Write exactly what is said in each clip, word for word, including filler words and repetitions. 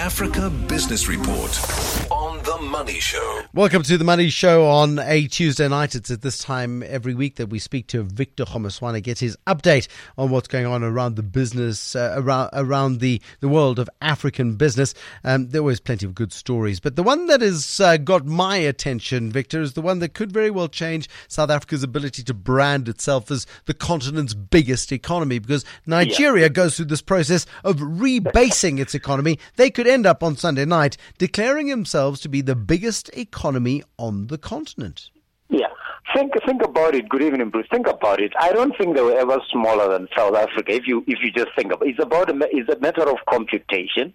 Africa Business Report on The Money Show. Welcome to The Money Show on a Tuesday night. It's at this time every week that we speak to Victor Kgomoeswana, get his update on what's going on around the business, uh, around around the, the world of African business. Um, there are always plenty of good stories. But the one that has uh, got my attention, Victor, is the one that could very well change South Africa's ability to brand itself as the continent's biggest economy, because Nigeria yeah. goes through this process of rebasing its economy. They could end up on Sunday night declaring themselves to be the biggest economy on the continent. Yeah. Think think about it. Good evening, Bruce. Think about it. I don't think they were ever smaller than South Africa, if you if you just think about it. It's, about a, it's a matter of computation.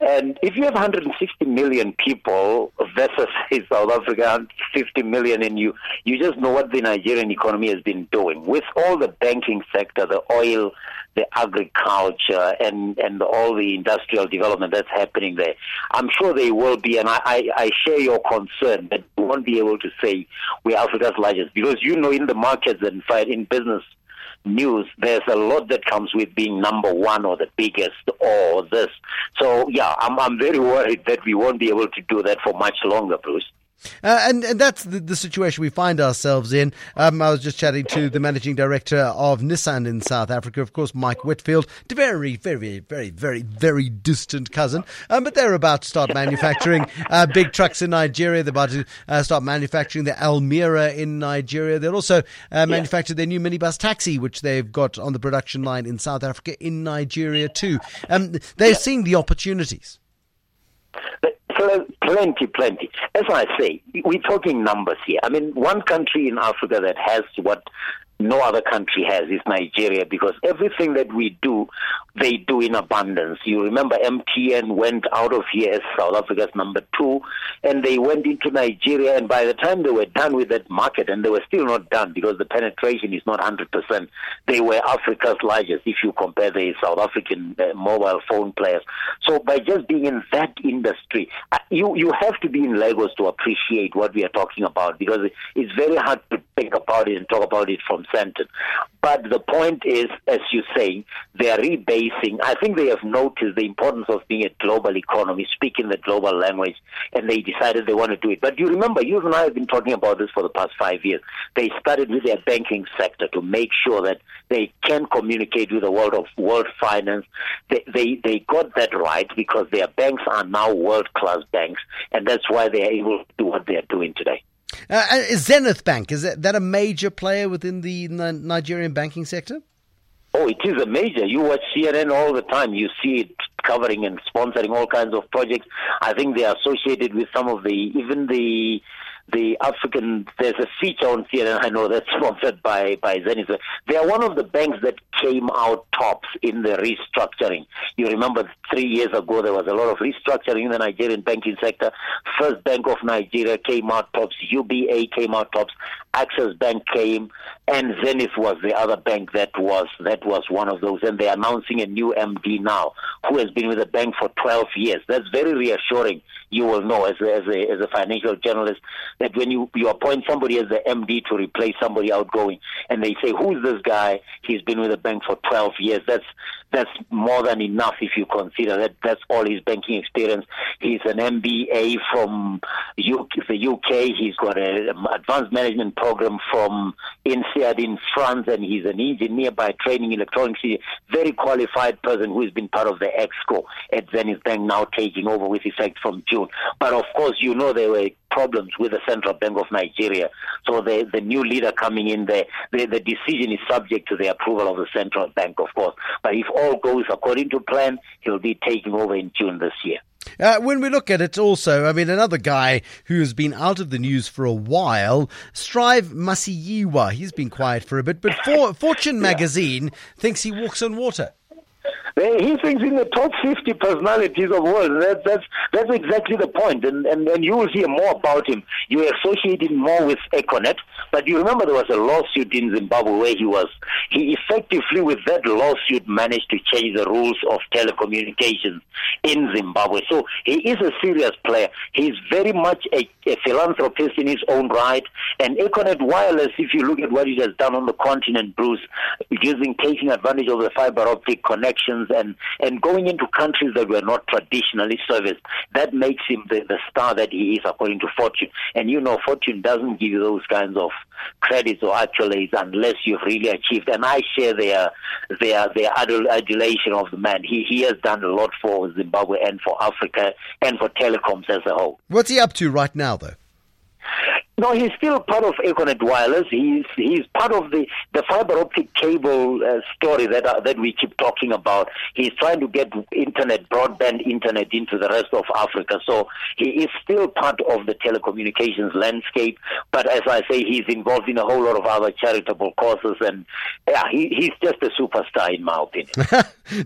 And if you have one hundred sixty million people versus South Africa, one hundred fifty million, and you, you just know what the Nigerian economy has been doing with all the banking sector, the oil, the agriculture, and, and all the industrial development that's happening there. I'm sure they will be, and I, I, I share your concern that we won't be able to say we're Africa's largest, because you know in the markets and in business news, there's a lot that comes with being number one or the biggest or this. So, yeah, I'm I'm very worried that we won't be able to do that for much longer, Bruce. Uh, and, and that's the, the situation we find ourselves in. Um, I was just chatting to the managing director of Nissan in South Africa, of course, Mike Whitfield, a very, very, very, very, very distant cousin. Um, but they're about to start manufacturing uh, big trucks in Nigeria. They're about to uh, start manufacturing the Almira in Nigeria. They'll also uh, manufacture their new minibus taxi, which they've got on the production line in South Africa, in Nigeria too. Um, they're seeing the opportunities. Plenty, plenty. As I say, we're talking numbers here. I mean, one country in Africa that has what no other country has is Nigeria, because everything that we do, they do in abundance. You remember M T N went out of here as South Africa's number two, and they went into Nigeria, and by the time they were done with that market, and they were still not done because the penetration is not one hundred percent, they were Africa's largest if you compare the South African uh, mobile phone players. So by just being in that industry, uh, you, you have to be in Lagos to appreciate what we are talking about, because it, it's very hard to think about it and talk about it from sentence. But the point is, as you say, they are rebasing. I think they have noticed the importance of being a global economy, speaking the global language, and they decided they want to do it. But you remember, you and I have been talking about this for the past five years. They started with their banking sector to make sure that they can communicate with the world of world finance. They they, they got that right because their banks are now world-class banks, and that's why they are able to do what they are doing today. Uh, Zenith Bank, is that a major player within the Nigerian banking sector? Oh, it is a major. You watch C N N all the time. You see it covering and sponsoring all kinds of projects. I think they are associated with some of the, even the... The African, there's a feature on C N N, I know, that's sponsored by, by Zenith. They are one of the banks that came out tops in the restructuring. You remember three years ago, there was a lot of restructuring in the Nigerian banking sector. First Bank of Nigeria came out tops. U B A came out tops. Access Bank came. And Zenith was the other bank that was, that was one of those. And they're announcing a new M D now who has been with the bank for twelve years. That's very reassuring. You will know as a, as a, as a financial journalist, that when you, you appoint somebody as the M D to replace somebody outgoing, and they say, who's this guy? He's been with the bank for twelve years. That's that's more than enough if you consider that that's all his banking experience. He's an M B A from U K, the U K. He's got an advanced management program from INSEAD in France, and he's an engineer by training, electronics. He's a very qualified person who has been part of the EXCO at Zenith Bank, now taking over with effect from June. But of course, you know there were problems with the Central Bank of Nigeria. So the, the new leader coming in there, the, the decision is subject to the approval of the Central Bank, of course. But if all goes according to plan, he'll be taking over in June this year. Uh, when we look at it also, I mean, another guy who has been out of the news for a while, Strive Masiyiwa. He's been quiet for a bit, but for, Fortune yeah. magazine thinks he walks on water. He thinks in the top fifty personalities of the world. That, that's that's exactly the point. And, and and you will hear more about him. You associate him more with Econet. But you remember there was a lawsuit in Zimbabwe where he was. He effectively, with that lawsuit, managed to change the rules of telecommunications in Zimbabwe. So he is a serious player. He's very much a, a philanthropist in his own right. And Econet Wireless, if you look at what he has done on the continent, Bruce, using taking advantage of the fiber optic connections, services and, and going into countries that were not traditionally serviced. That makes him the, the star that he is, according to Fortune. And you know, Fortune doesn't give you those kinds of credits or accolades unless you've really achieved. And I share their their their adul- adulation of the man. He he has done a lot for Zimbabwe and for Africa and for telecoms as a whole. What's he up to right now, though? No, he's still part of Econet Wireless. He's he's part of the, the fiber optic cable uh, story that uh, that we keep talking about. He's trying to get internet, broadband internet into the rest of Africa. So he is still part of the telecommunications landscape. But as I say, he's involved in a whole lot of other charitable causes. And yeah, he, he's just a superstar in my opinion.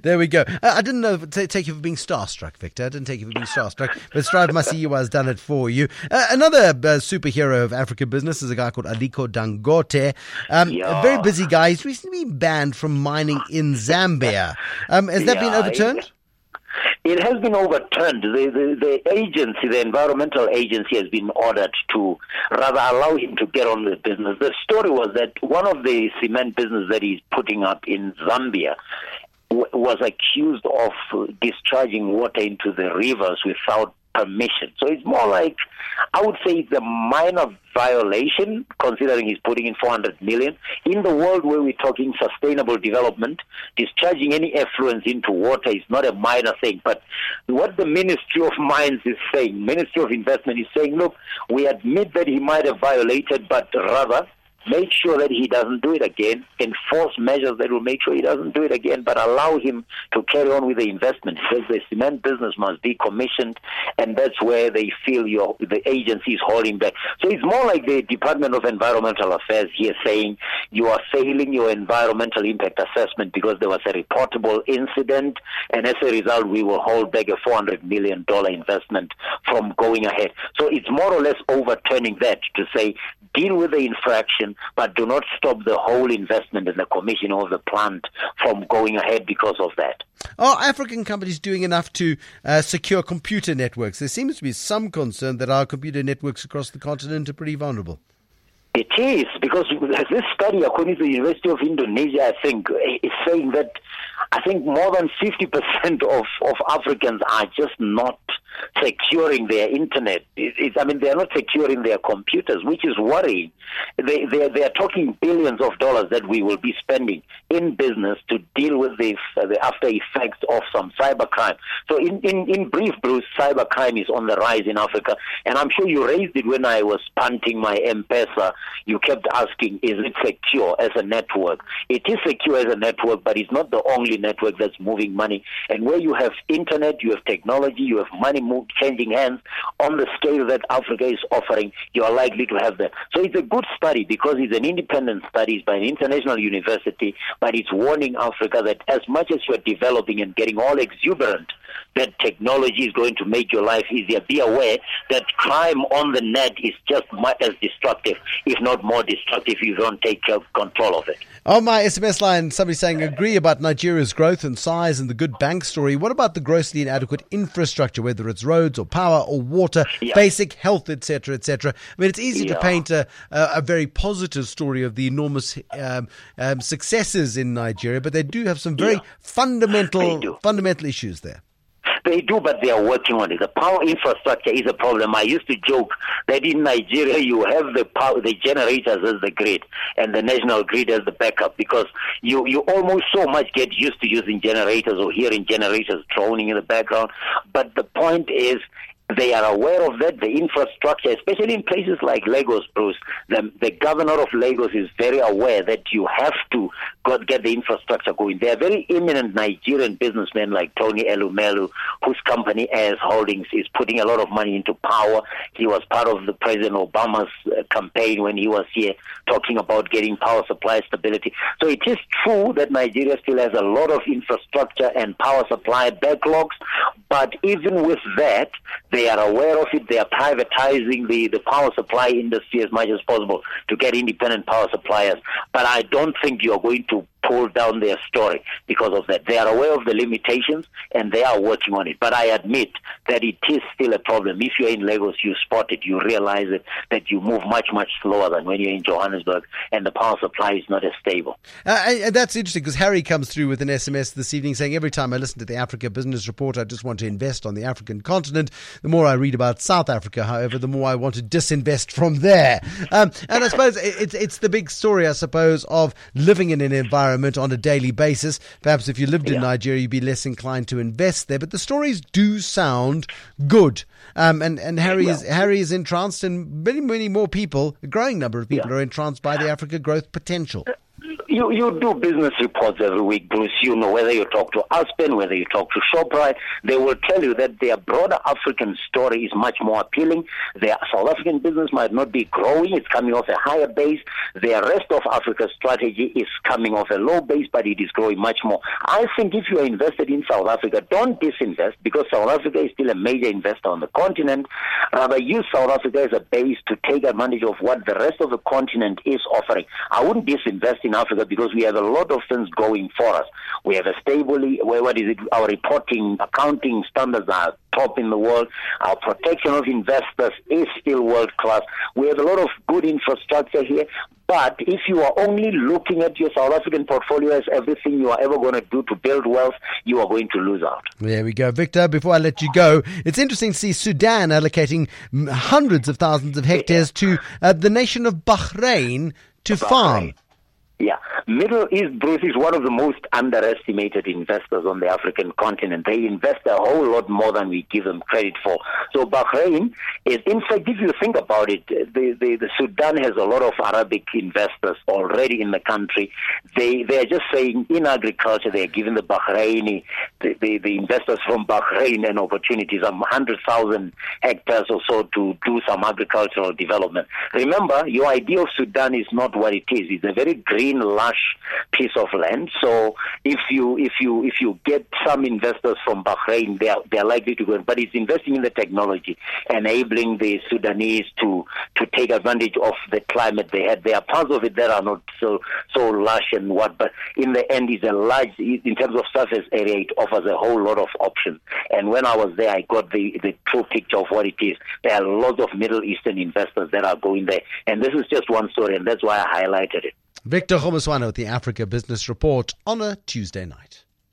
There we go. I, I didn't know, t- take you for being starstruck, Victor. I didn't take you for being starstruck. But Strive Masiyiwa has done it for you. Uh, another uh, superhero of Africa business is a guy called Aliko Dangote. Um, yeah. A very busy guy. He's recently been banned from mining in Zambia. Um, has that yeah, been overturned? Yeah. It has been overturned. The, the the agency, the environmental agency, has been ordered to rather allow him to get on with business. The story was that one of the cement business that he's putting up in Zambia w- was accused of discharging water into the rivers without permission. So it's more like, I would say it's a minor violation, considering he's putting in four hundred million. In the world where we're talking sustainable development, discharging any effluents into water is not a minor thing. But what the Ministry of Mines is saying, Ministry of Investment is saying, look, we admit that he might have violated, but rather make sure that he doesn't do it again, enforce measures that will make sure he doesn't do it again, but allow him to carry on with the investment, because the cement business must be commissioned, and that's where they feel your, the agency is holding back. So it's more like the Department of Environmental Affairs here saying you are failing your environmental impact assessment because there was a reportable incident, and as a result, we will hold back a four hundred million dollars investment from going ahead. So it's more or less overturning that to say deal with the infraction, but do not stop the whole investment and the commission of the plant from going ahead because of that. Are African companies doing enough to uh, secure computer networks? There seems to be some concern that our computer networks across the continent are pretty vulnerable. It is, because this study, according to the University of Indonesia, I think, is saying that I think more than fifty percent of, of Africans are just not securing their internet. It, it, I mean, they are not securing their computers, which is worrying. They, they, they are talking billions of dollars that we will be spending in business to deal with the, uh, the after effects of some cybercrime. So in, in, in brief, Bruce, cybercrime is on the rise in Africa. And I'm sure you raised it when I was punting my M-Pesa. You kept asking, is it secure as a network? It is secure as a network, but it's not the only network that's moving money. And where you have internet, you have technology, you have money move, changing hands on the scale that Africa is offering, you are likely to have that. So it's a good study because it's an independent study, it's by an international university, but it's warning Africa that as much as you are developing and getting all exuberant that technology is going to make your life easier, be aware that crime on the net is just much as destructive, if not more destructive, if you don't take control of it. On my S M S line, somebody saying, agree about Nigeria's growth and size and the good bank story. What about the grossly inadequate infrastructure, whether it's roads or power or water, yeah. basic health, et cetera, et cetera? I mean, it's easy yeah. to paint a, a very positive story of the enormous um, um, successes in Nigeria, but they do have some very yeah. fundamental fundamental issues there. They do, but they are working on it. The power infrastructure is a problem. I used to joke that in Nigeria you have the power, the generators as the grid and the national grid as the backup, because you, you almost so much get used to using generators or hearing generators droning in the background. But the point is, they are aware of that. The infrastructure, especially in places like Lagos, Bruce, the, the governor of Lagos is very aware that you have to get the infrastructure going. There are very eminent Nigerian businessmen like Tony Elumelu, whose company Airs Holdings is putting a lot of money into power. He was part of the President Obama's campaign when he was here talking about getting power supply stability. So it is true that Nigeria still has a lot of infrastructure and power supply backlogs, but even with that, they They are aware of it. They are privatizing the, the power supply industry as much as possible to get independent power suppliers. But I don't think you're going to pull down their story because of that. They are aware of the limitations and they are working on it. But I admit that it is still a problem. If you're in Lagos, you spot it, you realize it, that you move much, much slower than when you're in Johannesburg, and the power supply is not as stable. Uh, I, that's interesting, because Harry comes through with an S M S this evening saying, every time I listen to the Africa Business Report, I just want to invest on the African continent. The more I read about South Africa, however, the more I want to disinvest from there. Um, and I suppose it's it's the big story, I suppose, of living in an environment on a daily basis. Perhaps if you lived yeah. in Nigeria, you'd be less inclined to invest there. But the stories do sound good. Um, and, and Harry, well, is, Harry is entranced, and many, many more people, a growing number of people yeah. are entranced by the Africa growth potential. You you do business reports every week, Bruce. You know, whether you talk to Aspen, whether you talk to ShopRite, they will tell you that their broader African story is much more appealing. Their South African business might not be growing. It's coming off a higher base. Their rest of Africa strategy is coming off a low base, but it is growing much more. I think if you are invested in South Africa, don't disinvest, because South Africa is still a major investor on the continent. Rather, use South Africa as a base to take advantage of what the rest of the continent is offering. I wouldn't disinvest in Africa, because we have a lot of things going for us. We have a stable, what is it, our reporting, accounting standards are top in the world. Our protection of investors is still world class. We have a lot of good infrastructure here. But if you are only looking at your South African portfolio as everything you are ever going to do to build wealth, you are going to lose out. There we go. Victor, before I let you go, it's interesting to see Sudan allocating hundreds of thousands of hectares to uh, the nation of Bahrain to Bahrain. farm. Yeah. Middle East, Bruce, is one of the most underestimated investors on the African continent. They invest a whole lot more than we give them credit for. So Bahrain is, in fact, if you think about it, the, the, the Sudan has a lot of Arabic investors already in the country. They they are just saying in agriculture, they are giving the Bahraini, the, the, the investors from Bahrain an opportunity, some one hundred thousand hectares or so to do some agricultural development. Remember, your idea of Sudan is not what it is. It's a very green, lush piece of land. So if you if you if you get some investors from Bahrain, they are they are likely to go. But it's investing in the technology, enabling the Sudanese to to take advantage of the climate they had. There are parts of it that are not so so lush and what, but in the end, it's a large in terms of surface area. It offers a whole lot of options. And when I was there, I got the the true picture of what it is. There are lots of Middle Eastern investors that are going there, and this is just one story, and that's why I highlighted it. Victor Kgomoeswana with the Africa Business Report on a Tuesday night.